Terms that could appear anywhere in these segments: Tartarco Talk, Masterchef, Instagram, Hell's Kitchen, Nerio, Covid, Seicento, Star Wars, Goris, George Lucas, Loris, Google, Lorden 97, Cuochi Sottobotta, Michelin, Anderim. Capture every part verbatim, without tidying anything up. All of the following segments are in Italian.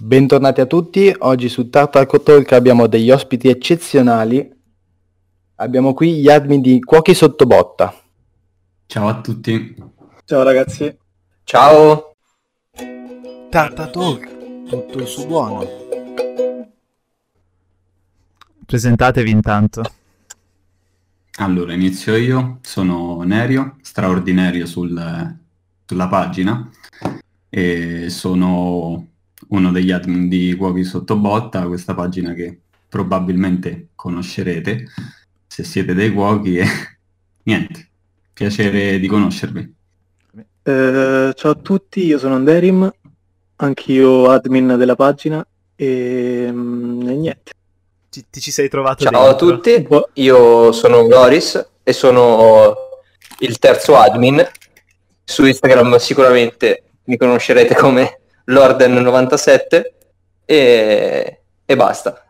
Bentornati a tutti, oggi su Tartarco Talk abbiamo degli ospiti eccezionali. Abbiamo qui gli admin di Cuochi Sottobotta. Ciao a tutti. Ciao ragazzi. Ciao. Tartarco Talk, tutto su buono. Presentatevi intanto. Allora, inizio io, sono Nerio, straordinario sul, sulla pagina, e sono uno degli admin di Cuochi Sottobotta, questa pagina che probabilmente conoscerete se siete dei cuochi, e niente, piacere di conoscervi. Eh, ciao a tutti, io sono Anderim, anch'io admin della pagina, e, e niente. Ti, ti ci sei trovato Ciao dentro. A tutti, io sono Goris e sono il terzo admin. Su Instagram sicuramente mi conoscerete come Lorden novantasette e, e basta.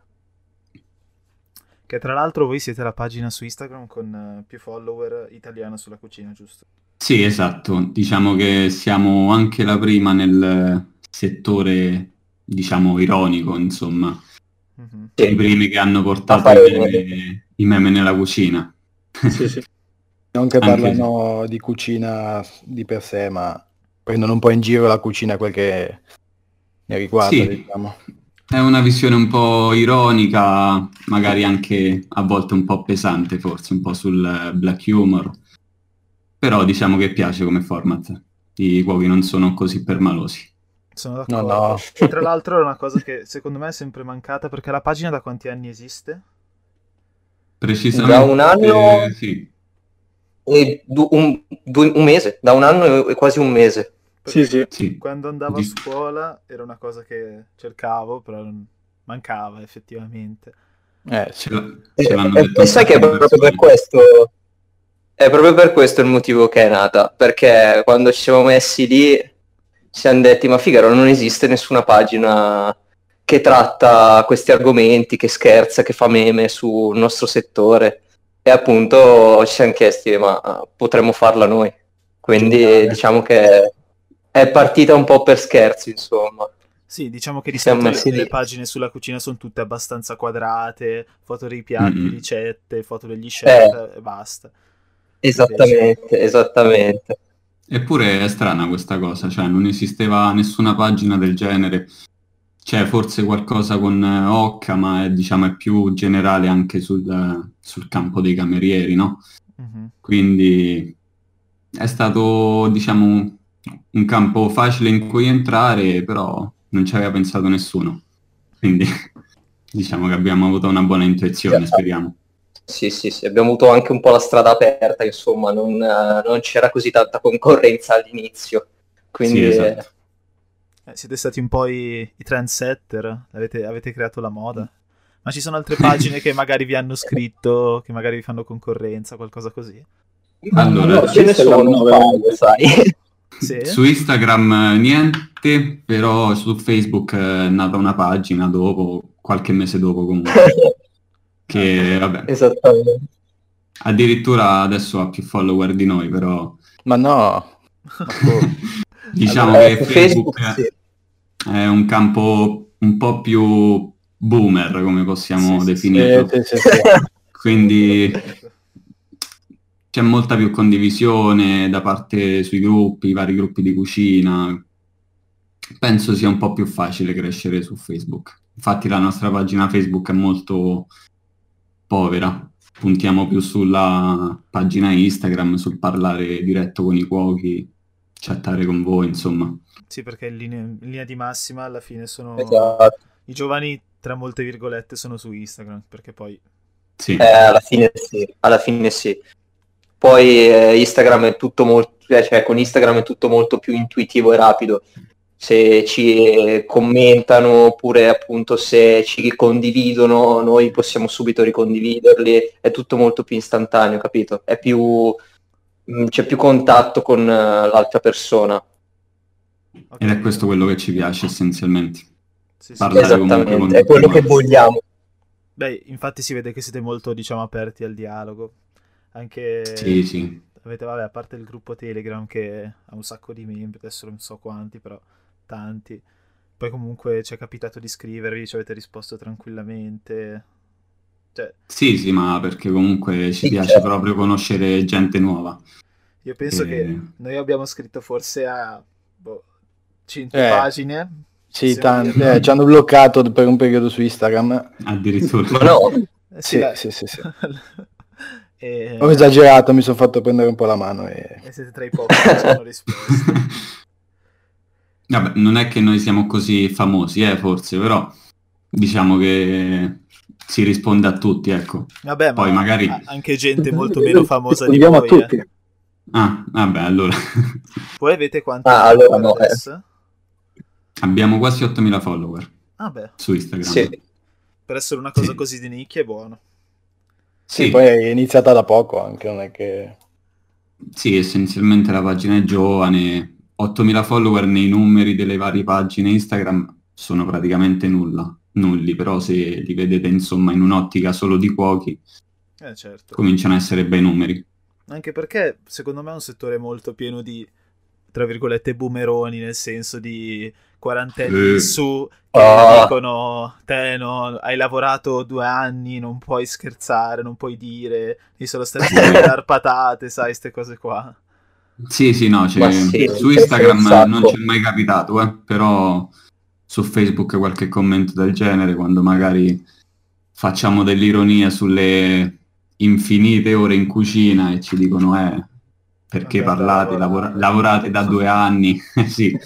Che tra l'altro voi siete la pagina su Instagram con più follower italiana sulla cucina, giusto? Sì, esatto. Diciamo che siamo anche la prima nel settore, diciamo, ironico, insomma. Mm-hmm. I primi che hanno portato i meme, i meme nella cucina. Sì, sì. Non che parlano anche di cucina di per sé, ma prendono un po' in giro la cucina, quel che ne riguarda, sì, diciamo. È una visione un po' ironica, magari anche a volte un po' pesante, forse, un po' sul black humor. Però diciamo che piace come format. I cuochi non sono così permalosi. Sono d'accordo. No, no. E tra l'altro è una cosa che secondo me è sempre mancata, perché la pagina da quanti anni esiste? Precisamente. Da un anno... Eh, sì. E du- un, du- un mese, da un anno e quasi un mese. Sì, sì, sì. Quando andavo a scuola era una cosa che cercavo, però mancava effettivamente. Eh, ce l- ce l'hanno detto. E sai che è proprio per questo, è proprio per questo il motivo che è nata, perché quando ci siamo messi lì ci siamo detti: ma figaro, non esiste nessuna pagina che tratta questi argomenti, che scherza, che fa meme sul nostro settore, e appunto ci siamo chiesti: ma potremmo farla noi? Quindi ah, diciamo che è partita un po' per scherzo, insomma. Sì, diciamo che di solito le, le pagine sulla cucina sono tutte abbastanza quadrate, foto dei piatti, mm-hmm, ricette, foto degli chef, eh, e basta. Esattamente, invece... esattamente. Eppure è strana questa cosa, cioè non esisteva nessuna pagina del genere. C'è forse qualcosa con Occa, ma è, diciamo, è più generale anche sul, sul campo dei camerieri, no? Mm-hmm. Quindi è stato, diciamo, un campo facile in cui entrare, però non ci aveva pensato nessuno, quindi diciamo che abbiamo avuto una buona intuizione, certo. Speriamo. Sì, sì, sì, abbiamo avuto anche un po' la strada aperta, insomma, non, non c'era così tanta concorrenza all'inizio, quindi... Sì, esatto. eh, siete stati un po' i, i trendsetter, avete, avete creato la moda, ma ci sono altre pagine che magari vi hanno scritto, che magari vi fanno concorrenza, qualcosa così? Allora, no, ce ne sono, paio, sai... Sì. Su Instagram niente, però su Facebook è nata una pagina dopo, qualche mese dopo comunque, che vabbè, esattamente, addirittura adesso ha più follower di noi, però... Ma no! Diciamo allora, che Facebook, Facebook sì, è un campo un po' più boomer, come possiamo sì, definirlo, sì, sì, sì, sì. Quindi... c'è molta più condivisione da parte sui gruppi, i vari gruppi di cucina. Penso sia un po' più facile crescere su Facebook. Infatti la nostra pagina Facebook è molto povera. Puntiamo più sulla pagina Instagram, sul parlare diretto con i cuochi, chattare con voi, insomma. Sì, perché in linea, in linea di massima alla fine sono... Esatto. I giovani, tra molte virgolette, sono su Instagram, perché poi... Sì. Eh, alla fine sì, alla fine sì. Poi eh, Instagram è tutto molto, cioè con Instagram è tutto molto più intuitivo e rapido. Se ci commentano, oppure appunto se ci condividono, noi possiamo subito ricondividerli, è tutto molto più istantaneo, capito? È più, mh, c'è più contatto con uh, l'altra persona. Ed è questo quello che ci piace essenzialmente. Sì, sì. Esattamente, con è quello che vogliamo. Beh, infatti si vede che siete molto, diciamo, aperti al dialogo. Anche sì, sì. Avete, vabbè, a parte il gruppo Telegram che ha un sacco di membri, adesso non so quanti, però tanti, Poi comunque ci è capitato di scrivervi, ci avete risposto tranquillamente. Cioè... Sì, sì, ma perché comunque ci piace cioè... proprio conoscere gente nuova. Io penso e... che noi abbiamo scritto forse a boh, cinque eh. pagine. Sì, tante. Eh, ci hanno bloccato per un periodo su Instagram. Addirittura. Ma no. Sì, sì, sì, sì, sì. E... Ho esagerato, mi sono fatto prendere un po' la mano. E, e siete tra i pochi che ci hanno risposto. Vabbè, non è che noi siamo così famosi, eh, forse, però diciamo che si risponde a tutti, ecco. Vabbè, poi ma magari... anche gente molto meno famosa di voi. A tutti. Eh. Ah, vabbè, allora. Poi avete quanti ah, allora no, adesso? Eh. Abbiamo quasi ottomila follower. Ah, beh. Su Instagram. Sì. Per essere una cosa sì. così di nicchia è buono. Sì, sì, poi è iniziata da poco anche, non è che... Sì, essenzialmente la pagina è giovane, ottomila follower nei numeri delle varie pagine Instagram sono praticamente nulla, nulli, però se li vedete insomma in un'ottica solo di cuochi, eh, certo. cominciano a essere bei numeri. Anche perché secondo me è un settore molto pieno di, tra virgolette, boomeroni, nel senso di... quarantenni eh. su che oh. dicono te no, hai lavorato due anni, non puoi scherzare, non puoi dire, mi sono stati a dar patate, sai, queste cose qua. Sì, sì, no, cioè, sì, su Instagram non ci è mai capitato, eh, però su Facebook qualche commento del genere, quando magari facciamo dell'ironia sulle infinite ore in cucina e ci dicono eh, perché vabbè, parlate, lavora- lavorate da due anni, sì.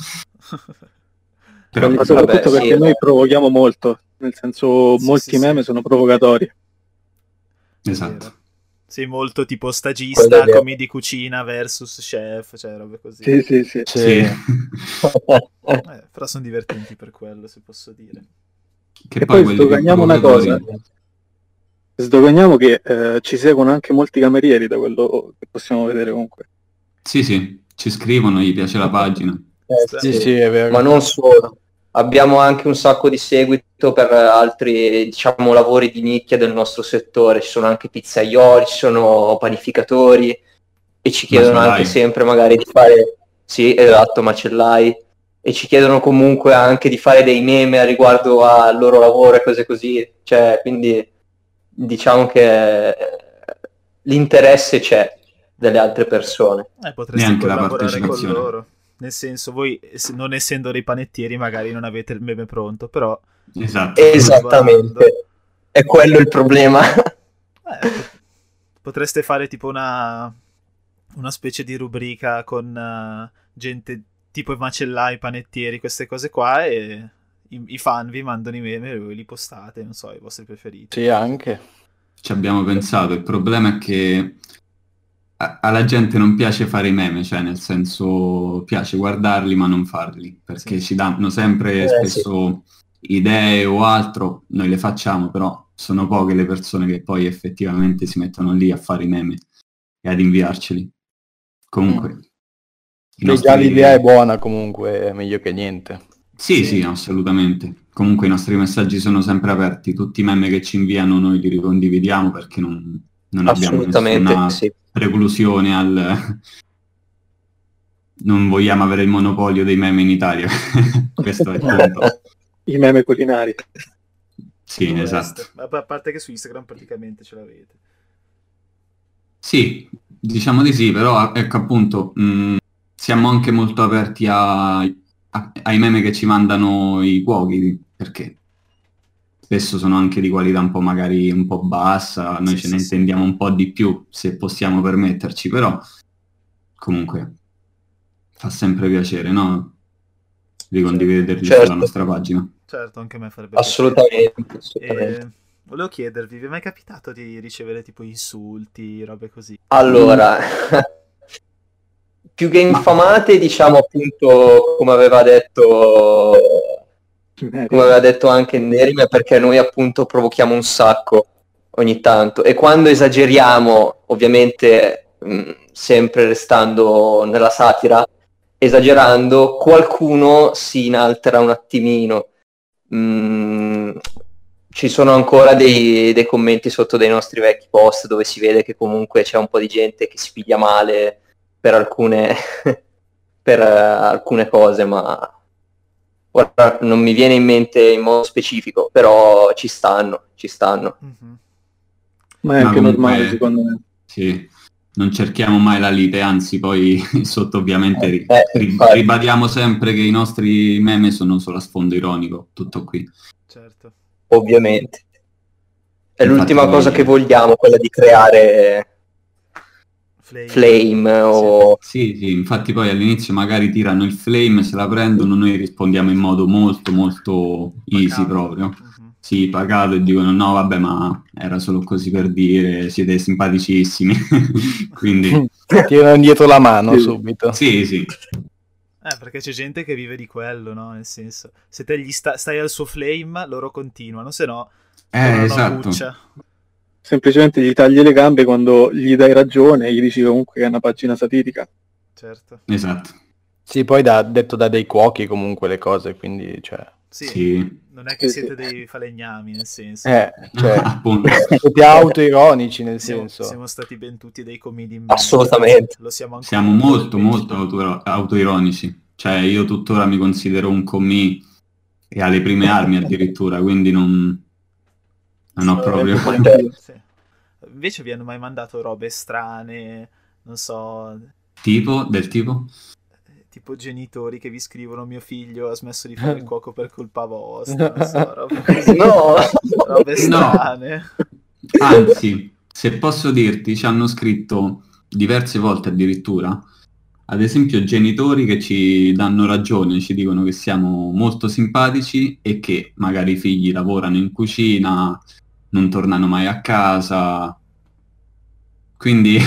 Però, vabbè, soprattutto sì, perché eh. noi provochiamo molto, nel senso sì, molti sì, meme sì. sono provocatori. Esatto. Sì, molto tipo stagista, comi di cucina versus chef, cioè robe così. Sì, sì, sì. sì. sì. eh, però sono divertenti per quello, se posso dire. Che e poi, poi sdoganiamo una cosa. Sdoganiamo che eh, ci seguono anche molti camerieri, da quello che possiamo vedere comunque. Sì, sì, ci scrivono, gli piace la pagina. Eh, sì, sì, sì, è vero. Ma non solo, abbiamo anche un sacco di seguito per altri, diciamo, lavori di nicchia del nostro settore. Ci sono anche pizzaioli, ci sono panificatori e ci chiedono macellai. Anche sempre magari di fare sì, esatto, macellai, e ci chiedono comunque anche di fare dei meme riguardo al loro lavoro e cose così, cioè, quindi diciamo che l'interesse c'è delle altre persone eh, potresti neanche collaborare la con loro. Nel senso, voi non essendo dei panettieri magari non avete il meme pronto, però... Esatto. Esattamente. È quello il problema. Eh, potreste fare tipo una, una specie di rubrica con uh, gente tipo macellai, panettieri, queste cose qua, e i, i fan vi mandano i meme e voi li postate, non so, i vostri preferiti. Sì, anche. Ci abbiamo pensato. Il problema è che... alla gente non piace fare i meme, cioè nel senso piace guardarli ma non farli, perché sì. ci danno sempre eh, spesso sì. idee o altro, noi le facciamo, però sono poche le persone che poi effettivamente si mettono lì a fare i meme e ad inviarceli. Comunque... Mm. Nostri... già l'idea è buona comunque, è meglio che niente. Sì, sì, sì, assolutamente. Comunque i nostri messaggi sono sempre aperti, tutti i meme che ci inviano noi li ricondividiamo perché non... non abbiamo nessuna sì. preclusione al... non vogliamo avere il monopolio dei meme in Italia. Questo è il punto. I meme culinari. Sì, non esatto. Resta. A parte che su Instagram praticamente ce l'avete. Sì, diciamo di sì, però ecco appunto, mh, siamo anche molto aperti a, a, ai meme che ci mandano i cuochi, perché... spesso sono anche di qualità un po' magari un po' bassa, noi sì, ce sì, ne sì. intendiamo un po' di più se possiamo permetterci, però comunque fa sempre piacere, no? Di condividerli certo. sulla nostra pagina. Certo, anche a me farebbe assolutamente, piacere. Assolutamente. E volevo chiedervi, vi è mai capitato di ricevere tipo insulti, robe così? Allora, più che infamate, diciamo appunto come aveva detto... come aveva detto anche Neri, ma perché noi appunto provochiamo un sacco ogni tanto, e quando esageriamo, ovviamente mh, sempre restando nella satira, esagerando, qualcuno si inaltera un attimino. Mh, ci sono ancora dei, dei commenti sotto dei nostri vecchi post dove si vede che comunque c'è un po' di gente che si piglia male per alcune, per uh, alcune cose, ma... Ora non mi viene in mente in modo specifico, però ci stanno, ci stanno. Mm-hmm. Ma è anche ma normale, è... secondo me. Sì, non cerchiamo mai la lite, anzi poi sotto ovviamente eh, ri- eh, ribadiamo sempre che i nostri meme sono solo a sfondo ironico, tutto qui. Certo. Ovviamente. È infatti l'ultima cosa che vogliamo, quella di creare... Flame, flame o... Sì, sì, infatti poi all'inizio magari tirano il flame, se la prendono, noi rispondiamo in modo molto, molto easy pacato. Proprio. Uh-huh. Sì, pagato, e dicono no, vabbè, ma era solo così per dire, siete simpaticissimi. Quindi... Tirano dietro la mano sì. Subito. Sì, sì. Eh, perché c'è gente che vive di quello, no? Nel senso, se te gli sta- stai al suo flame, loro continuano, se no... Eh, esatto. Buccia. Semplicemente gli tagli le gambe quando gli dai ragione, gli dici comunque che è una pagina satirica. Certo. Esatto. Sì, poi da, detto da dei cuochi comunque le cose, quindi cioè... Sì, sì. Non è che sì, siete sì. dei falegnami, nel senso. Eh, cioè, appunto. Siete autoironici, nel siamo, senso. Siamo stati bentuti dei comedi in mezzo. Assolutamente. Lo siamo anche siamo molto, molto auto- autoironici. Cioè, io tuttora mi considero un commì e alle prime armi addirittura, quindi non... Non ho proprio... Sì. Invece vi hanno mai mandato robe strane, non so... Tipo? Del tipo? Tipo genitori che vi scrivono mio figlio ha smesso di fare il cuoco per colpa vostra, non so, robe così. No! Robe strane. No. Anzi, se posso dirti, ci hanno scritto diverse volte addirittura, ad esempio genitori che ci danno ragione, ci dicono che siamo molto simpatici e che magari i figli lavorano in cucina... non tornano mai a casa, quindi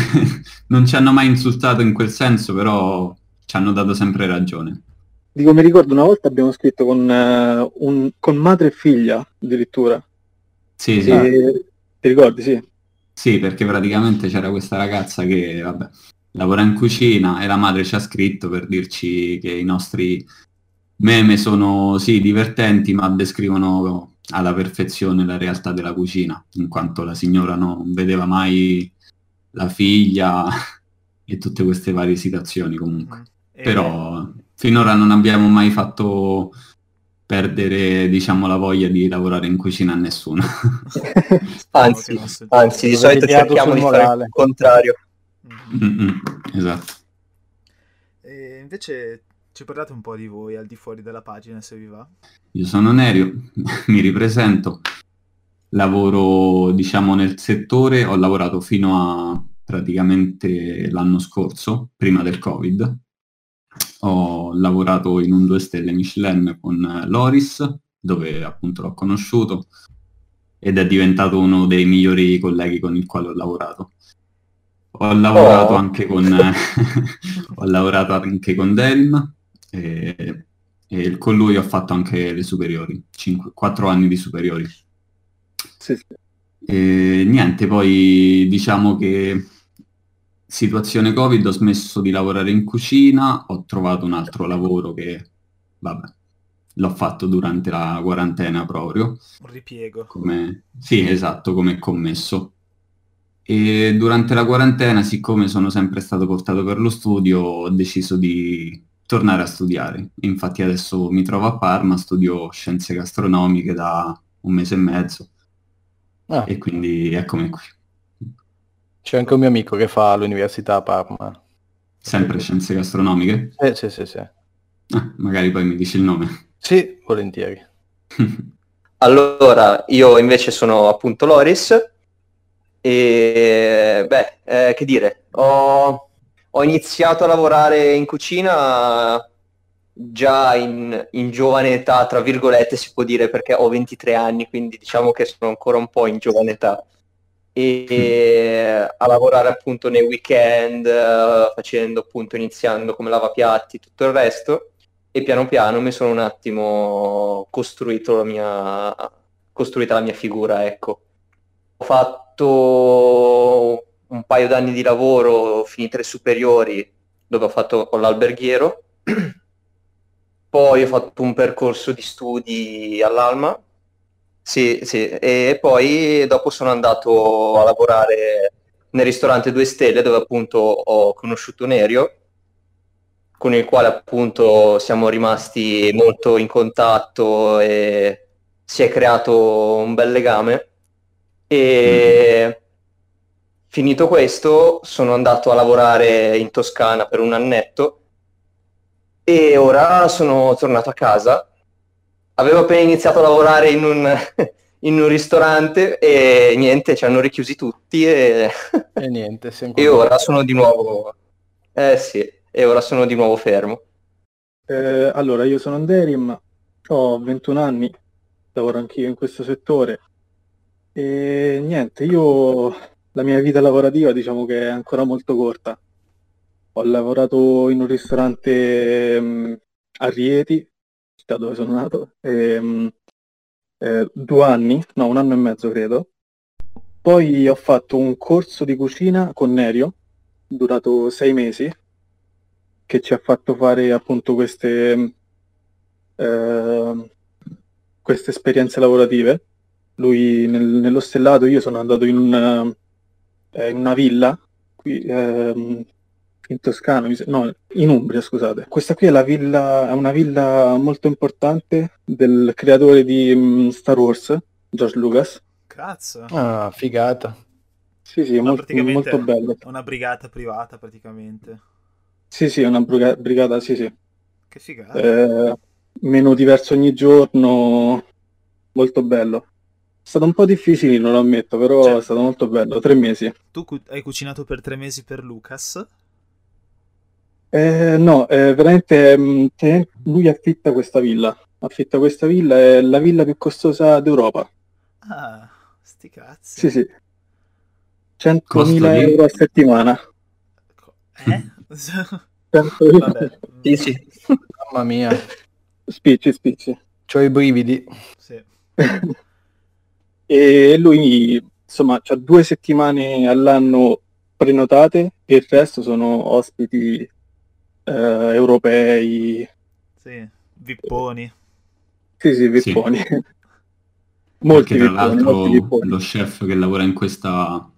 non ci hanno mai insultato in quel senso, però ci hanno dato sempre ragione. Dico, mi ricordo una volta abbiamo scritto con, uh, un, con madre e figlia, addirittura. Sì, sì. E... Ti ricordi, sì? Sì, perché praticamente c'era questa ragazza che, vabbè, lavora in cucina e la madre ci ha scritto per dirci che i nostri meme sono, sì, divertenti, ma descrivono... alla perfezione la realtà della cucina, in quanto la signora non vedeva mai la figlia e tutte queste varie situazioni comunque. E... Però finora non abbiamo mai fatto perdere, diciamo, la voglia di lavorare in cucina a nessuno. anzi, anzi, di solito cerchiamo di fare il contrario. Mm-hmm. Esatto. E invece... Ci parlate un po' di voi al di fuori della pagina, se vi va. Io sono Nerio, mi ripresento, lavoro diciamo nel settore, ho lavorato fino a praticamente l'anno scorso, prima del Covid. Ho lavorato in un due stelle Michelin con Loris, dove appunto l'ho conosciuto, ed è diventato uno dei migliori colleghi con il quale ho lavorato. Ho lavorato, oh. anche con, ho lavorato anche con Delm. E, e con lui ho fatto anche le superiori, quattro anni di superiori. Sì, sì. E, niente, poi diciamo che situazione Covid ho smesso di lavorare in cucina, ho trovato un altro lavoro che, vabbè, l'ho fatto durante la quarantena proprio. Un ripiego. Come, sì, esatto, come commesso. E durante la quarantena, siccome sono sempre stato portato per lo studio, ho deciso di... tornare a studiare. Infatti adesso mi trovo a Parma, studio scienze gastronomiche da un mese e mezzo. Ah. E quindi eccomi qui. C'è anche un mio amico che fa l'università a Parma. Sempre scienze gastronomiche? Eh, sì, sì, sì. Ah, magari poi mi dici il nome. Sì, volentieri. Allora, io invece sono appunto Loris e beh, eh, che dire, ho... Ho iniziato a lavorare in cucina già in, in giovane età, tra virgolette si può dire, perché ho ventitré anni, quindi diciamo che sono ancora un po' in giovane età. E a lavorare appunto nei weekend, facendo appunto, iniziando come lavapiatti, tutto il resto, e piano piano mi sono un attimo costruito la mia, costruita la mia figura, ecco. Ho fatto... un paio d'anni di lavoro, finite le superiori, dove ho fatto con l'alberghiero, poi ho fatto un percorso di studi all'Alma, sì, sì, e poi dopo sono andato a lavorare nel ristorante Due Stelle, dove appunto ho conosciuto Nerio, con il quale appunto siamo rimasti molto in contatto e si è creato un bel legame. E finito questo sono andato a lavorare in Toscana per un annetto e ora sono tornato a casa. Avevo appena iniziato a lavorare in un, in un ristorante e niente, ci hanno richiusi tutti e, e niente, e ora sono di nuovo eh sì, e ora sono di nuovo fermo. Eh, allora, io sono Anderim, ho ventuno anni, lavoro anch'io in questo settore e niente, io la mia vita lavorativa diciamo che è ancora molto corta. Ho lavorato in un ristorante mh, a Rieti, città dove sono nato, e, mh, eh, due anni, no, un anno e mezzo credo. Poi ho fatto un corso di cucina con Nerio, durato sei mesi, che ci ha fatto fare appunto queste, eh, queste esperienze lavorative. Lui nel, nello stellato, io sono andato in una, eh, in una villa, qui... Eh, in Toscana, no, in Umbria, scusate. Questa qui è la villa, è una villa molto importante del creatore di Star Wars, George Lucas. Cazzo! Ah, figata. Sì, sì, no, molto, molto bello. Una brigata privata, praticamente. Sì, sì, una bruga- brigata, sì, sì. Che figata. Eh, menu diverso ogni giorno, molto bello. È stato un po' difficile, non lo ammetto, però certo. È stato molto bello, tre mesi. Tu cu- hai cucinato per tre mesi per Lucas? Eh, no, eh, veramente mh, te, lui affitta questa villa, affitta questa villa, è la villa più costosa d'Europa. Ah, sti cazzi. Sì, sì. centomila euro a settimana. Eh? centomila. Sì, sì. Mamma mia. Spicci, spicci. C'ho i brividi. Sì. E lui, insomma, c'ha due settimane all'anno prenotate e il resto sono ospiti... Uh, europei, sì, vipponi, sì sì vipponi, sì. Molti vipponi, tra l'altro molti vipponi. Lo chef che lavora in questa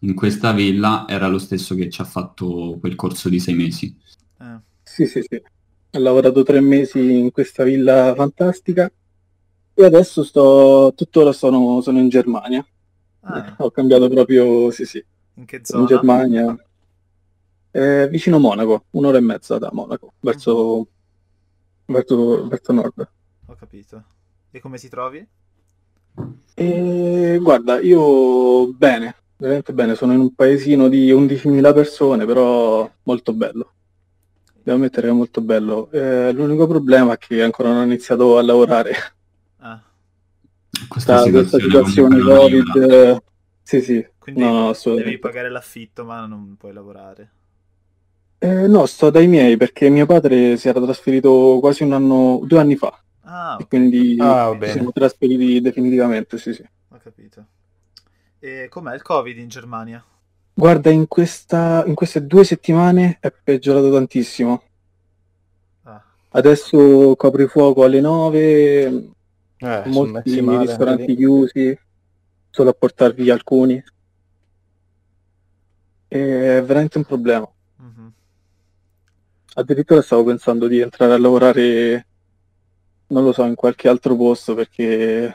in questa villa era lo stesso che ci ha fatto quel corso di sei mesi. Eh. Sì sì sì, ho lavorato tre mesi in questa villa fantastica e adesso sto tuttora sono sono in Germania. Ah. Ho cambiato proprio, sì sì. In che zona? In Germania. Eh, vicino Monaco, un'ora e mezza da Monaco, verso, mm. verso, verso nord. Ho capito. E come ti trovi? Eh, guarda, io bene, veramente bene. Sono in un paesino di undicimila persone, però molto bello. Devo ammettere che è molto bello. Eh, l'unico problema è che ancora non ho iniziato a lavorare. Ah. Questa, questa situazione Covid... Eh, sì, sì. Quindi no, devi pagare l'affitto, ma non puoi lavorare. Eh, no, sto dai miei perché mio padre si era trasferito quasi un anno, due anni fa. Ah, okay. E quindi ah, ci siamo trasferiti definitivamente, sì, sì. Ho capito. E com'è il Covid in Germania? Guarda, in, questa, in queste due settimane è peggiorato tantissimo. Ah. Adesso coprifuoco alle nove, eh, molti male, ristoranti lì. Chiusi, solo a portarvi via alcuni. È veramente un problema. Addirittura stavo pensando di entrare a lavorare, non lo so, in qualche altro posto perché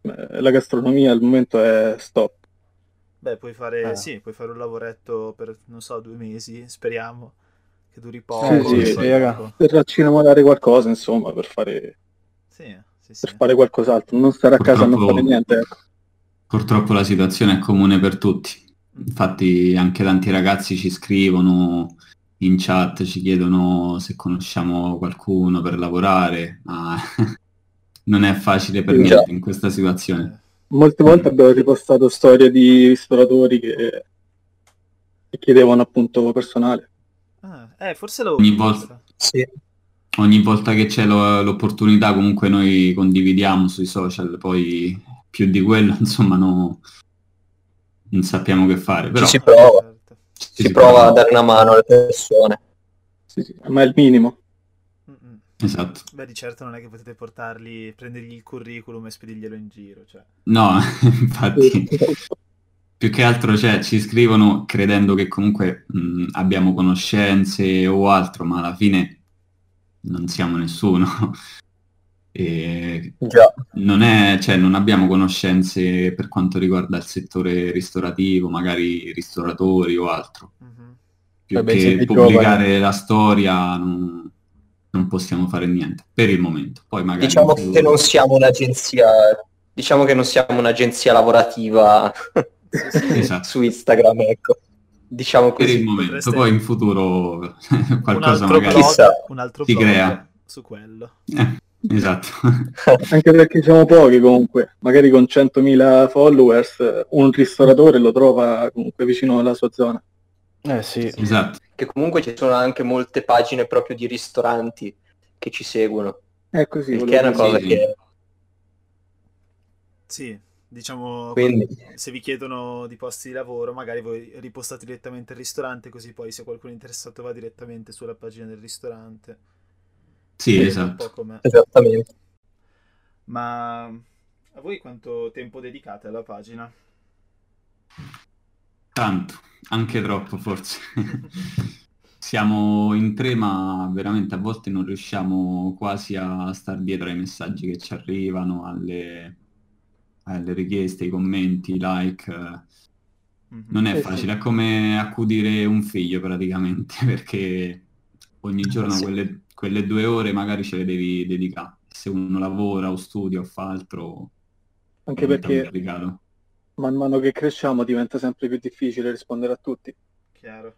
la gastronomia al momento è stop. Beh, puoi fare, eh. sì, puoi fare un lavoretto per, non so, due mesi, speriamo, che duri poco. Sì, sì, poco. Per accumulare qualcosa, insomma, per fare, sì, sì, sì. Per fare qualcos'altro, non stare a purtroppo, casa a non fare niente. Ecco. Purtroppo la situazione è comune per tutti, infatti anche tanti ragazzi ci scrivono... in chat ci chiedono se conosciamo qualcuno per lavorare, ma non è facile per niente, esatto. In questa situazione. Molte volte abbiamo ripostato storie di ristoratori che, che chiedevano appunto personale. Ah, eh, forse lo... Ogni volta, sì. Ogni volta che c'è lo, l'opportunità comunque noi condividiamo sui social, poi più di quello insomma no, non sappiamo che fare. Però... Ci si prova. Si, si prova a dare una mano alle persone, sì, sì. Ma è il minimo. Mm-mm. Esatto. Beh, di certo non è che potete portarli, prendergli il curriculum e spedirglielo in giro, cioè. No, infatti Più che altro, cioè, ci scrivono credendo che comunque mh, abbiamo conoscenze o altro, ma alla fine non siamo nessuno. E Già. Non è, cioè, non abbiamo conoscenze per quanto riguarda il settore ristorativo, magari ristoratori o altro. Mm-hmm. Più Vabbè, che pubblicare giovane. la storia non, non possiamo fare niente, per il momento. Poi magari diciamo più... che non siamo un'agenzia, diciamo che non siamo un'agenzia lavorativa... Esatto. Su Instagram, ecco, diciamo così, per il momento. Potreste... poi in futuro qualcosa un magari blog, un altro si crea su quello, eh, esatto. Anche perché siamo pochi comunque, magari con centomila followers un ristoratore lo trova comunque vicino alla sua zona. Eh sì, sì, esatto, che comunque ci sono anche molte pagine proprio di ristoranti che ci seguono, è così, che è una cosa sì, che sì. Diciamo, quindi, se vi chiedono di posti di lavoro, magari voi ripostate direttamente al ristorante, così poi se qualcuno è interessato va direttamente sulla pagina del ristorante. Sì, quindi esatto. Esattamente. Ma a voi quanto tempo dedicate alla pagina? Tanto, anche troppo forse. Siamo in tre, ma veramente a volte non riusciamo quasi a star dietro ai messaggi che ci arrivano, alle... le richieste, i commenti, i like. Mm-hmm. Non è facile, è come accudire un figlio praticamente, perché ogni giorno sì. quelle, quelle due ore magari ce le devi dedicare, se uno lavora o studia o fa altro. Anche perché man mano che cresciamo diventa sempre più difficile rispondere a tutti. Chiaro.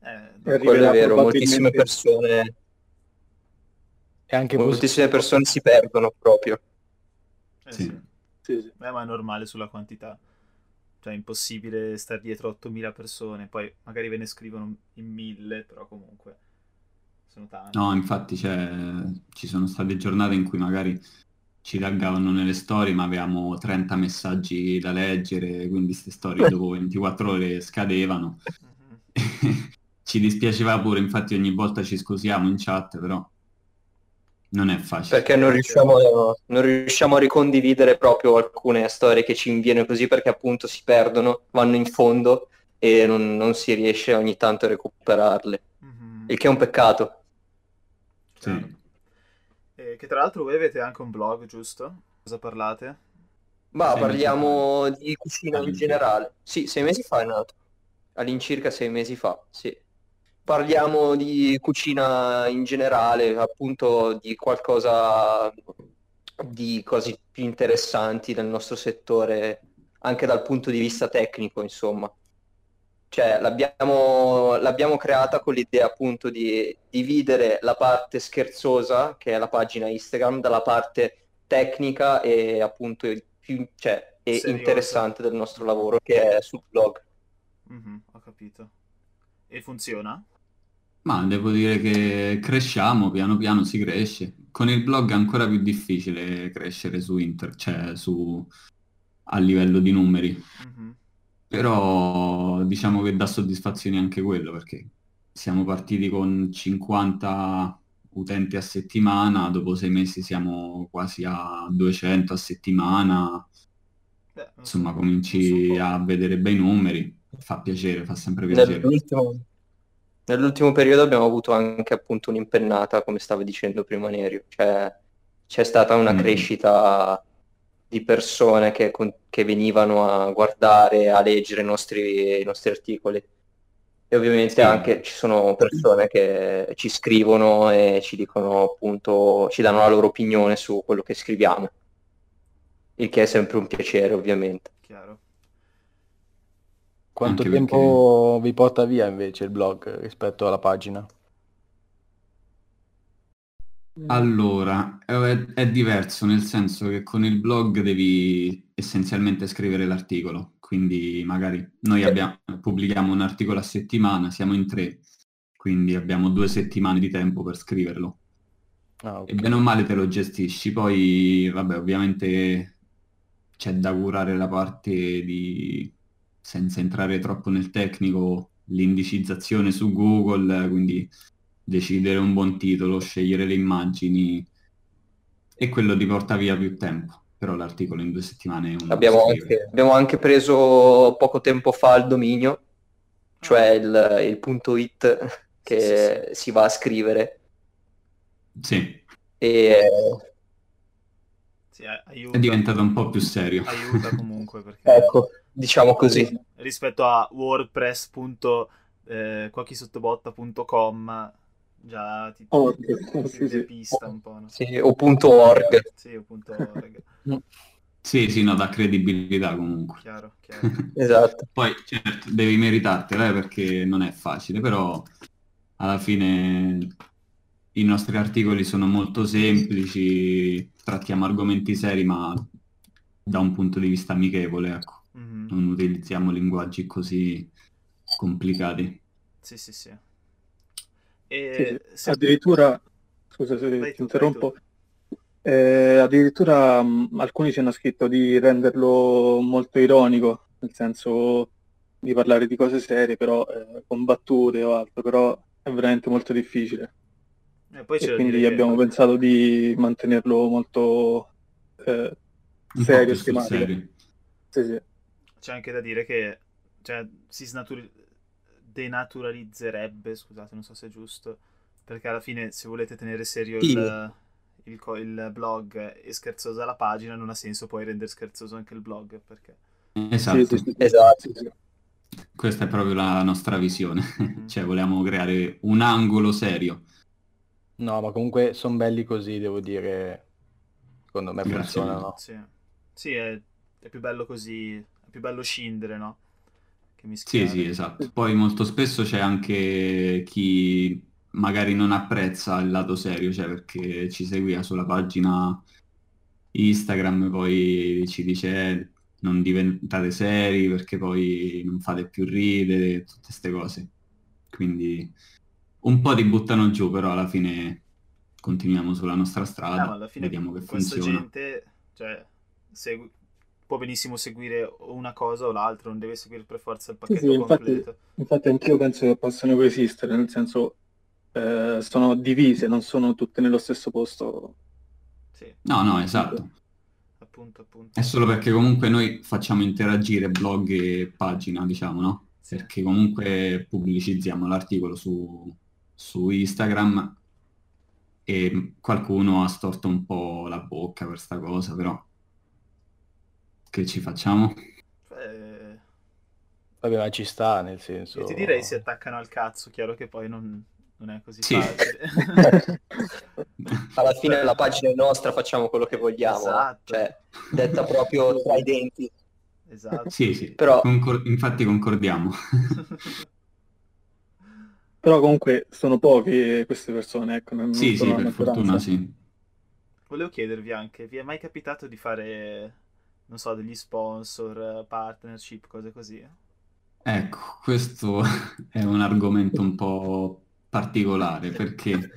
Eh, quello è vero, moltissime persone e anche moltissime pos- persone si perdono proprio. Eh sì. Sì. Sì, sì. Beh, ma è normale sulla quantità, cioè è impossibile stare dietro ottomila persone, poi magari ve ne scrivono in mille, però comunque sono tanti. No, infatti, cioè, ci sono state giornate in cui magari ci taggavano nelle storie, ma avevamo trenta messaggi da leggere, quindi queste storie dopo ventiquattro ore scadevano. Mm-hmm. Ci dispiaceva pure, infatti ogni volta ci scusiamo in chat, però non è facile. Perché non riusciamo, a, non riusciamo a ricondividere proprio alcune storie che ci inviano così, perché appunto si perdono, vanno in fondo e non, non si riesce ogni tanto a recuperarle. Mm-hmm. Il che è un peccato. Sì. Eh, che tra l'altro voi avete anche un blog, giusto? Cosa parlate? Ma sei parliamo di cucina in generale. Sì, sei mesi fa è nato. All'incirca sei mesi fa, sì. Parliamo di cucina in generale, appunto di qualcosa di cose più interessanti del nostro settore, anche dal punto di vista tecnico, insomma. Cioè, l'abbiamo, l'abbiamo creata con l'idea appunto di dividere la parte scherzosa, che è la pagina Instagram, dalla parte tecnica e appunto più, cioè, e Seriosa. interessante del nostro lavoro, che è sul blog. Mm-hmm, ho capito. E funziona? Ma devo dire che cresciamo, piano piano si cresce. Con il blog è ancora più difficile crescere su inter, cioè su a livello di numeri. Mm-hmm. Però diciamo che dà soddisfazioni anche quello, perché siamo partiti con cinquanta utenti a settimana, dopo sei mesi siamo quasi a duecento a settimana. Beh, Insomma, cominci a vedere bei numeri. Fa piacere, fa sempre piacere. Nell'ultimo, nell'ultimo periodo abbiamo avuto anche appunto un'impennata, come stava dicendo prima Nerio, cioè c'è stata una mm. crescita di persone che, che venivano a guardare, a leggere i nostri, i nostri articoli, e ovviamente sì. anche ci sono persone che ci scrivono e ci dicono appunto, ci danno la loro opinione su quello che scriviamo, il che è sempre un piacere, ovviamente. Chiaro. Quanto anche tempo perché... vi porta via invece il blog rispetto alla pagina? Allora, è, è diverso, nel senso che con il blog devi essenzialmente scrivere l'articolo, quindi magari noi abbiamo, pubblichiamo un articolo a settimana, siamo in tre, quindi abbiamo due settimane di tempo per scriverlo. Ah, okay. E bene o male te lo gestisci, poi vabbè, ovviamente c'è da curare la parte di... senza entrare troppo nel tecnico, l'indicizzazione su Google, quindi decidere un buon titolo, scegliere le immagini, e quello ti porta via più tempo. però l'articolo in due settimane è un... Abbiamo anche, abbiamo anche preso poco tempo fa il dominio, cioè il, il punto it che sì, sì, sì. si va a scrivere. Sì. E... sì, aiuta. È diventato un po' più serio. Aiuta comunque, perché... ecco, diciamo così. Rispetto a wordpress punto cuochi sottobotta punto com già ti, oh, ti, ti, sì, ti sì. pista un po', no? Sì, o punto org. Sì, o punto org. Sì, sì, no, dà credibilità comunque. Chiaro, chiaro. Esatto. Poi, certo, devi meritartela, eh, perché non è facile, però alla fine i nostri articoli sono molto semplici, trattiamo argomenti seri, ma da un punto di vista amichevole, ecco. Mm-hmm. Non utilizziamo linguaggi così complicati. Sì, sì, sì. E... sì, sì. Addirittura, scusa se vai ti interrompo, eh, addirittura mh, alcuni ci hanno scritto di renderlo molto ironico, nel senso di parlare di cose serie, però eh, con battute o altro, però è veramente molto difficile. E, poi e quindi abbiamo che... pensato di mantenerlo molto eh, serio, schematico. Sì, sì. C'è anche da dire che cioè, si snatur- denaturalizzerebbe, scusate, non so se è giusto, perché alla fine se volete tenere serio il, il, co- il blog e scherzosa la pagina, non ha senso poi rendere scherzoso anche il blog, perché... Esatto, sì, sì. esatto. Sì. Questa è proprio la nostra visione, mm. cioè volevamo creare un angolo serio. No, ma comunque sono belli così, devo dire, secondo me funzionano. Sì, sì è, è più bello così, è più bello scindere, no? Che mi sì, sì, esatto. Poi molto spesso c'è anche chi magari non apprezza il lato serio, cioè perché ci seguiva sulla pagina Instagram e poi ci dice eh, non diventate seri perché poi non fate più ridere, tutte queste cose. Quindi... un po' ti buttano giù, però alla fine continuiamo sulla nostra strada, no, alla fine vediamo che funziona. Questa gente cioè, segu- può benissimo seguire una cosa o l'altra, non deve seguire per forza il pacchetto sì, sì, completo. Infatti, infatti anch'io penso che possano coesistere, nel senso eh, sono divise, non sono tutte nello stesso posto. Sì. No, no, esatto. Appunto, appunto. È solo perché comunque noi facciamo interagire blog e pagina, diciamo, no? Sì. Perché comunque pubblicizziamo l'articolo su... su Instagram e qualcuno ha storto un po' la bocca per sta cosa, però che ci facciamo? Eh... Vabbè, ma ci sta, nel senso... Io ti direi si attaccano al cazzo, chiaro che poi non, non è così sì. facile. Alla fine la pagina è nostra, facciamo quello che vogliamo, esatto. Cioè, detta proprio tra i denti. Esatto. Sì, sì, però... Concor- infatti concordiamo. Però comunque sono poche queste persone, ecco. Non sì, sì, per fortuna sì. Volevo chiedervi anche, vi è mai capitato di fare, non so, degli sponsor, partnership, cose così? Ecco, questo è un argomento un po' particolare, perché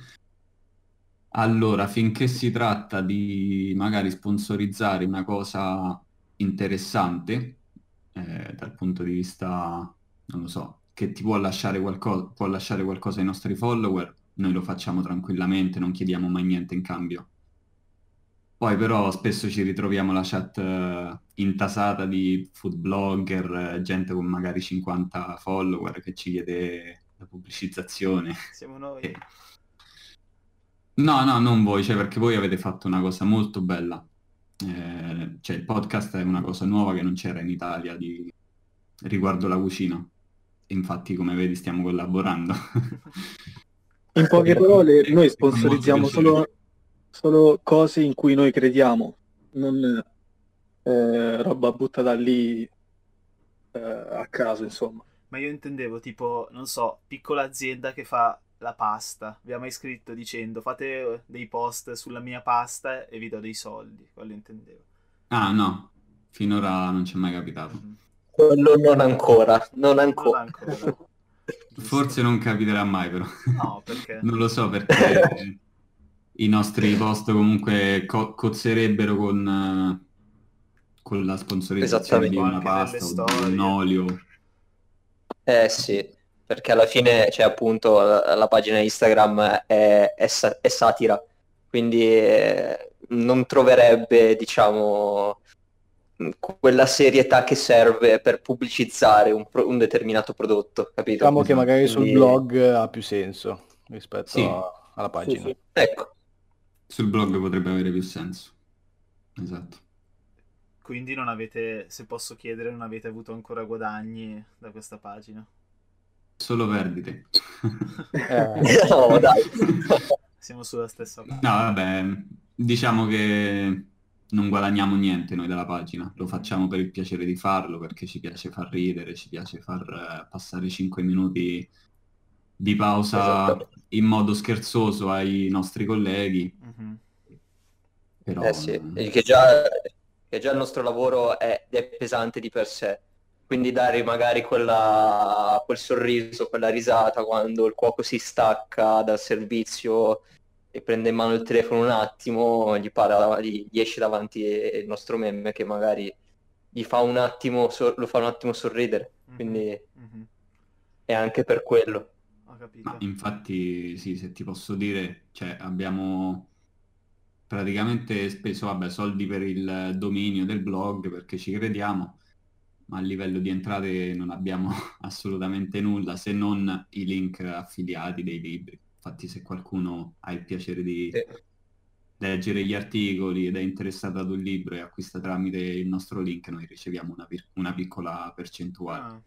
allora, finché si tratta di magari sponsorizzare una cosa interessante, eh, dal punto di vista, non lo so, che ti può lasciare qualcosa può lasciare qualcosa ai nostri follower, noi lo facciamo tranquillamente, non chiediamo mai niente in cambio. Poi però spesso ci ritroviamo la chat uh, intasata di food blogger, gente con magari cinquanta follower che ci chiede la pubblicizzazione. Siamo noi. E... No, no, non voi, cioè perché voi avete fatto una cosa molto bella. Eh, cioè il podcast è una cosa nuova che non c'era in Italia di... riguardo la cucina. Infatti, come vedi, stiamo collaborando. In poche parole, noi sponsorizziamo solo, solo cose in cui noi crediamo, non eh, roba buttata lì eh, a caso, insomma. Ma io intendevo, tipo, non so, piccola azienda che fa la pasta. Vi ha mai scritto dicendo, fate dei post sulla mia pasta e vi do dei soldi, quello intendevo. Ah, no, finora non ci è mai capitato. Mm-hmm. Quello non ancora, non ancora. Non ancora. Forse non capiterà mai però. No, perché? Non lo so perché i nostri post comunque co- cozzerebbero con, con la sponsorizzazione di una pasta o di un olio. Eh sì, perché alla fine cioè appunto la, la pagina Instagram è, è, è satira, quindi non troverebbe, diciamo, quella serietà che serve per pubblicizzare un, pro- un determinato prodotto, capito? Diciamo che magari sul Quindi... blog ha più senso rispetto sì. a- alla pagina. Sì, sì. Ecco. Sul blog potrebbe avere più senso. Esatto. Quindi non avete, se posso chiedere, non avete avuto ancora guadagni da questa pagina? Solo perdite. eh. No, dai. Siamo sulla stessa pagina. No, vabbè, diciamo che non guadagniamo niente noi dalla pagina, lo facciamo per il piacere di farlo, perché ci piace far ridere, ci piace far passare cinque minuti di pausa in modo scherzoso ai nostri colleghi. Mm-hmm. Però... Eh sì, che già, che già il nostro lavoro è, è pesante di per sé. Quindi dare magari quella, quel sorriso, quella risata quando il cuoco si stacca dal servizio e prende in mano il telefono un attimo, gli, para, gli, gli esce davanti il nostro meme che magari gli fa un attimo, so, lo fa un attimo sorridere. Quindi mm-hmm. è anche per quello. Ho capito. Ma infatti sì, se ti posso dire, cioè abbiamo... praticamente speso vabbè, soldi per il dominio del blog perché ci crediamo, ma a livello di entrate non abbiamo assolutamente nulla se non i link affiliati dei libri. Infatti se qualcuno ha il piacere di sì. leggere gli articoli ed è interessato ad un libro e acquista tramite il nostro link, noi riceviamo una, pir- una piccola percentuale. Ah.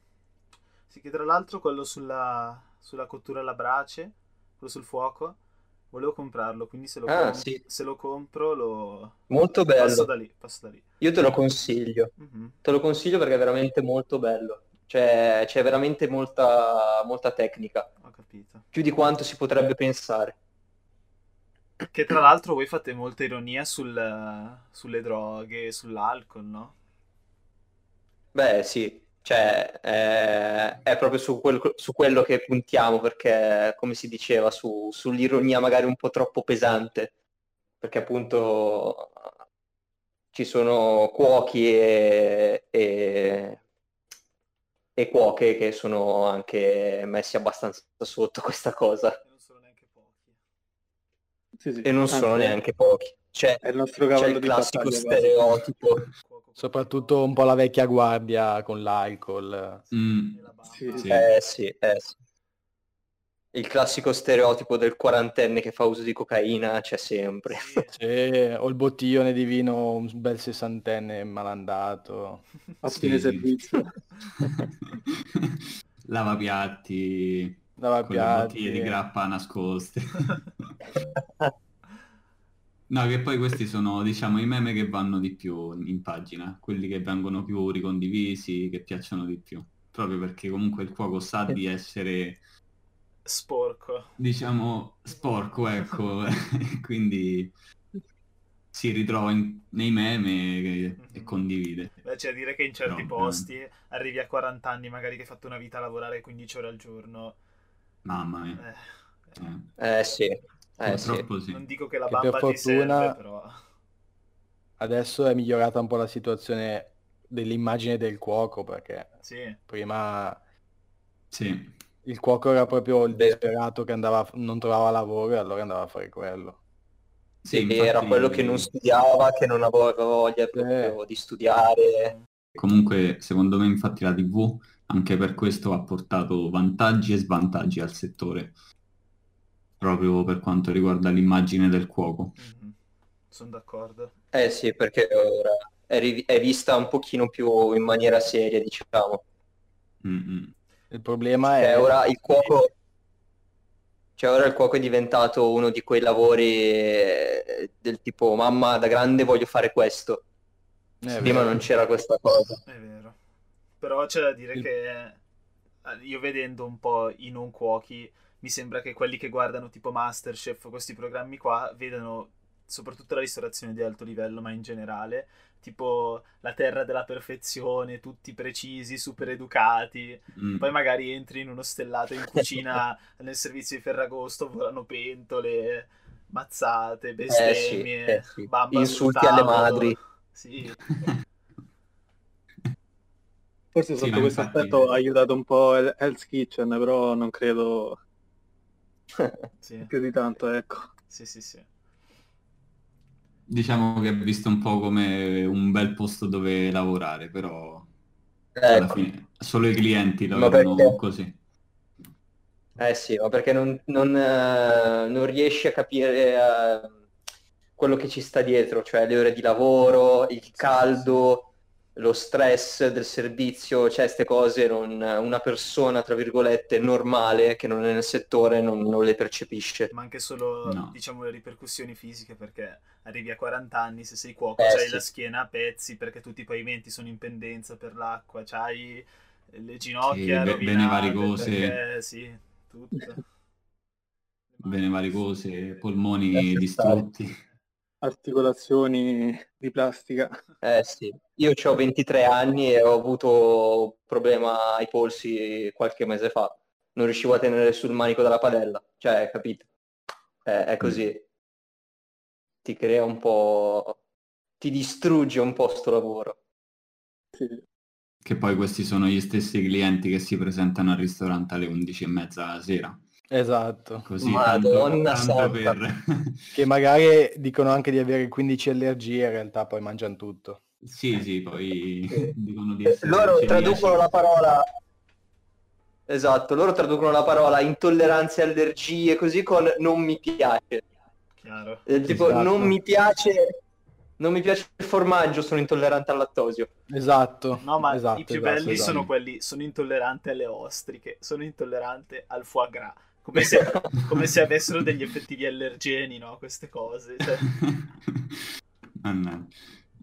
Sì, che tra l'altro quello sulla, sulla cottura alla brace, quello sul fuoco, volevo comprarlo, quindi se lo, ah, com- sì. se lo compro lo molto bello. Passo da lì, passo da lì. Io te lo consiglio, mm-hmm. te lo consiglio perché è veramente molto bello. Cioè, c'è veramente molta, molta tecnica. Ho capito. Più di quanto si potrebbe pensare. Che tra l'altro voi fate molta ironia sul, sulle droghe, sull'alcol, no? Beh, sì. Cioè, eh, è proprio su, quel, su quello che puntiamo, perché, come si diceva, su, sull'ironia magari un po' troppo pesante, perché appunto ci sono cuochi e, e, e cuoche che sono anche messi abbastanza sotto questa cosa. E non sono neanche pochi. Sì, sì. E non anche sono neanche pochi. C'è, è il nostro cavallo c'è il di classico battaglia, stereotipo. Soprattutto un po' la vecchia guardia con l'alcol. Mm. Sì, sì. Eh, sì, eh, sì. Il classico stereotipo del quarantenne che fa uso di cocaina c'è sempre. Sì, o il bottiglione di vino, un bel sessantenne malandato. A fine servizio. Lavapiatti. Lavapiatti. Con bottiglie di grappa nascoste. No, che poi questi sono, diciamo, i meme che vanno di più in pagina, quelli che vengono più ricondivisi, che piacciono di più, proprio perché comunque il cuoco sa di essere... sporco. Diciamo, sporco, ecco, quindi si ritrova in, nei meme che, e condivide. Beh, cioè dire che in certi no, posti no. arrivi a quaranta anni, magari che hai fatto una vita a lavorare quindici ore al giorno. Mamma mia. Eh, eh. eh sì. Eh, sì. Sì. Non dico che la bamba che per fortuna serve, però... adesso è migliorata un po' la situazione dell'immagine del cuoco, perché sì. prima sì. il cuoco era proprio il desperato che andava, non trovava lavoro e allora andava a fare quello. Sì, infatti... era quello che non studiava, che non aveva voglia sì. proprio di studiare. Comunque secondo me infatti la tivù anche per questo ha portato vantaggi e svantaggi al settore, proprio per quanto riguarda l'immagine del cuoco. Mm-hmm. Sono d'accordo. Eh sì, perché ora è, riv- è vista un pochino più in maniera seria, diciamo. Mm-hmm. Il problema cioè, è... ora il cuoco... Cioè ora il cuoco è diventato uno di quei lavori del tipo mamma, da grande voglio fare questo. È Prima vero. non c'era questa cosa. È vero. Però c'è da dire il... che io vedendo un po' i non cuochi... mi sembra che quelli che guardano tipo Masterchef, questi programmi qua, vedano soprattutto la ristorazione di alto livello, ma in generale, tipo la terra della perfezione, tutti precisi, super educati, mm. poi magari entri in uno stellato in cucina nel servizio di Ferragosto, volano pentole, mazzate, bestemmie, eh sì, eh sì. bamba insulti alle madri. Sì. Forse sotto sì, questo infatti... aspetto ha aiutato un po' Hell's Kitchen, però non credo... sì. più di tanto, ecco. Sì, sì, sì. diciamo che è visto un po' come un bel posto dove lavorare, però ecco, alla fine solo i clienti lo vedono perché... così. Eh sì, ma perché non, non, eh, non riesci a capire eh, quello che ci sta dietro, cioè le ore di lavoro, il caldo, lo stress del servizio, cioè queste cose non, una persona, tra virgolette, normale, che non è nel settore, non, non le percepisce. Ma anche solo, no, diciamo, le ripercussioni fisiche, perché arrivi a quaranta anni, se sei cuoco, eh, c'hai sì. la schiena a pezzi, perché tutti i pavimenti sono in pendenza per l'acqua, c'hai le ginocchia sì, rovinate, bene varicose. Perché, sì, tutto. Bene varicose, polmoni distrutti. Articolazioni di plastica. Eh sì, io ho ventitré anni e ho avuto un problema ai polsi qualche mese fa. Non riuscivo a tenere sul manico della padella, cioè, capito? Eh, è così. Mm. Ti crea un po'... ti distrugge un po' sto lavoro. Sì. Che poi questi sono gli stessi clienti che si presentano al ristorante alle undici e mezza della sera. Esatto. Così, Madonna tanto, tanto per... che magari dicono anche di avere quindici allergie, in realtà poi mangiano tutto. Sì, sì, poi sì. dicono di essere... Loro traducono la parola... Esatto, loro traducono la parola intolleranze, allergie, così con non mi piace. Chiaro. Eh, tipo, esatto. non mi piace... Non mi piace il formaggio, sono intollerante al lattosio. Esatto. No, ma esatto, i più esatto, belli esatto. sono quelli, sono intollerante alle ostriche, sono intollerante al foie gras. Come se, come se avessero degli effettivi allergeni, no? Queste cose. Cioè. ah, no.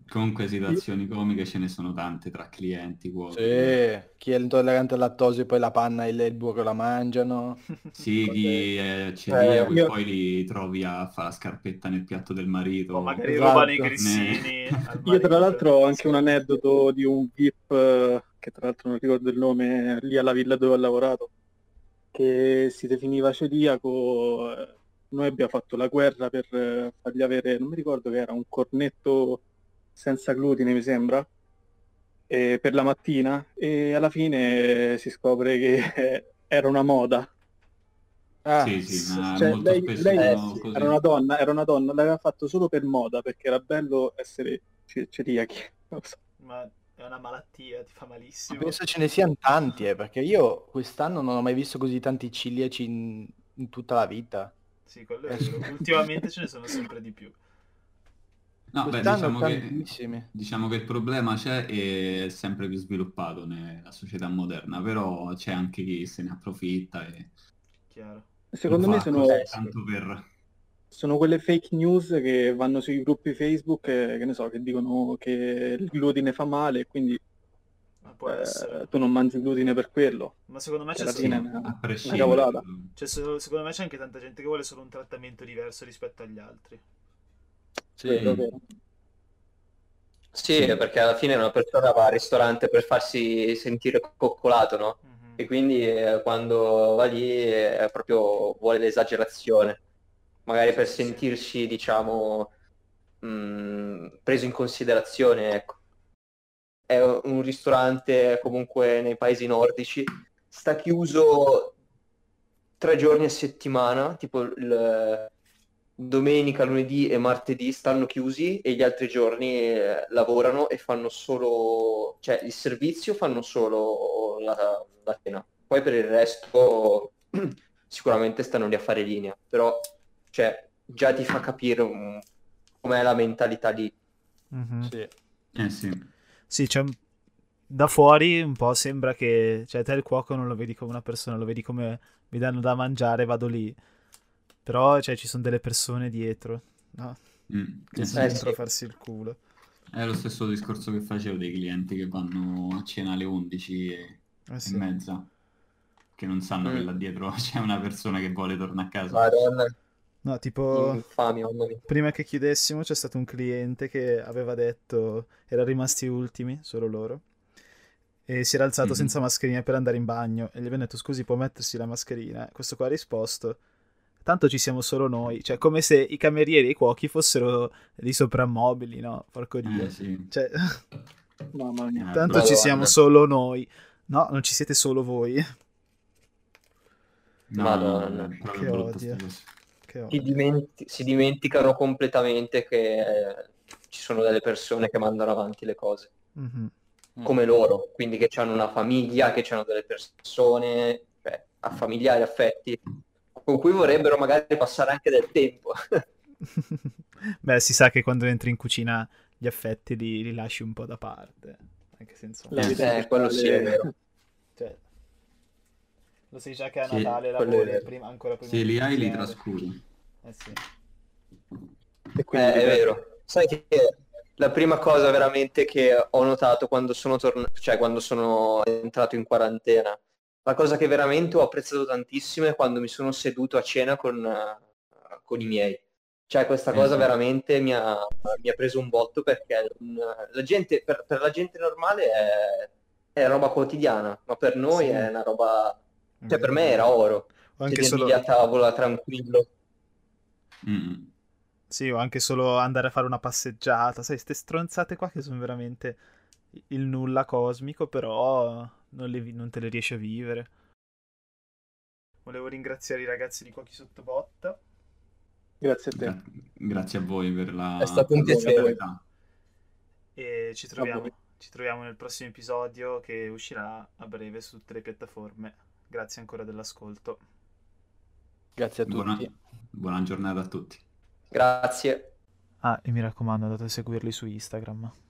Comunque situazioni comiche ce ne sono tante tra clienti, cuochi. Sì, chi è intollerante al lattosio e poi la panna e il burro la mangiano. Sì, chi è celiaco eh, io... e poi li trovi a fare la scarpetta nel piatto del marito. O magari esatto. rubano i grissini. Ne... Io tra l'altro ho anche un aneddoto di un V I P, che tra l'altro non ricordo il nome, lì alla villa dove ho lavorato, che si definiva celiaco. Noi abbiamo fatto la guerra per fargli avere, non mi ricordo che era, un cornetto senza glutine mi sembra, e per la mattina, e alla fine si scopre che era una moda. Ah, sì, sì, ma cioè, molto lei, spesso lei no, così. Era una donna, era una donna, l'aveva fatto solo per moda, perché era bello essere celiachi. Ma... è una malattia, ti fa malissimo. Penso ce ne siano tanti, eh, perché io quest'anno non ho mai visto così tanti celiaci in, in tutta la vita. Sì, quello è vero. Ultimamente ce ne sono sempre di più. No, beh, diciamo che, diciamo che il problema c'è e è sempre più sviluppato nella società moderna, però c'è anche chi se ne approfitta e... Chiaro. Secondo me sono... tanto per... sono quelle fake news che vanno sui gruppi Facebook eh, che ne so, che dicono che il glutine fa male e quindi ma può eh, tu non mangi glutine per quello. Ma secondo me c'è solo... una, a prescindere. Una cavolata. Cioè, secondo me c'è anche tanta gente che vuole solo un trattamento diverso rispetto agli altri. Sì, sì, sì. Perché alla fine una persona va al ristorante per farsi sentire coccolato, no? Mm-hmm. E quindi eh, quando va lì eh, proprio vuole l'esagerazione. Magari per sentirsi, diciamo, mh, preso in considerazione, ecco. È un ristorante, comunque, nei paesi nordici, sta chiuso tre giorni a settimana, tipo il, domenica, lunedì e martedì stanno chiusi e gli altri giorni eh, lavorano e fanno solo, cioè il servizio fanno solo la, la cena. Poi per il resto sicuramente stanno lì a fare linea, però... cioè, già ti fa capire um, com'è la mentalità lì. Mm-hmm. Sì, eh, sì. Sì, cioè, da fuori un po' sembra che... cioè, te il cuoco non lo vedi come una persona, lo vedi come mi danno da mangiare, vado lì. Però, cioè, ci sono delle persone dietro, no? Mm. Che sono eh, dietro sì. a farsi il culo. È lo stesso discorso che facevo dei clienti che vanno a cena alle undici e, eh, sì. e mezza, che non sanno mm. che là dietro c'è una persona che vuole tornare a casa. Madonna. No, tipo, infamia, prima che chiudessimo c'è stato un cliente che aveva detto, erano rimasti ultimi, solo loro, e si era alzato mm-hmm. senza mascherina per andare in bagno, e gli abbiamo detto, scusi, può mettersi la mascherina? Questo qua ha risposto, tanto ci siamo solo noi, cioè come se i camerieri e i cuochi fossero dei soprammobili, no? Porco Dio. Eh, sì. Cioè, mamma mia. Tanto Madonna. Ci siamo solo noi. No, non ci siete solo voi. No, Madonna, che odio. che si, dimenti- si dimenticano completamente che eh, ci sono delle persone che mandano avanti le cose mm-hmm. come loro, quindi che hanno una famiglia, che hanno delle persone, cioè, a familiari, affetti con cui vorrebbero magari passare anche del tempo. Beh, si sa che quando entri in cucina gli affetti li, li lasci un po' da parte, anche se insomma eh, eh, quello sì, è vero. Cioè, lo sai già che a Natale sì, lavori prima, ancora prima, se li hai li trascuri eh, sì. E quindi eh, è vero, sai che la prima cosa veramente che ho notato quando sono tornato, cioè quando sono entrato in quarantena, la cosa che veramente ho apprezzato tantissimo è quando mi sono seduto a cena con, con i miei. Cioè questa cosa veramente mi ha, mi ha preso un botto, perché la gente, per, per la gente normale è, è roba quotidiana, ma per noi sì. è una roba... Cioè per me era oro, sedermi solo... a tavola tranquillo. Mm. Sì, o anche solo andare a fare una passeggiata, sai, ste stronzate qua che sono veramente il nulla cosmico, però non, le, non te le riesci a vivere. Volevo ringraziare i ragazzi di Cuochi Sottobotta. Grazie a te. Gra- grazie a voi per la... È stato un piacere. E ci troviamo, ci troviamo nel prossimo episodio che uscirà a breve su tutte le piattaforme. Grazie ancora dell'ascolto. Grazie a tutti. Buona, buona giornata a tutti. Grazie. Ah, e mi raccomando, andate a seguirli su Instagram.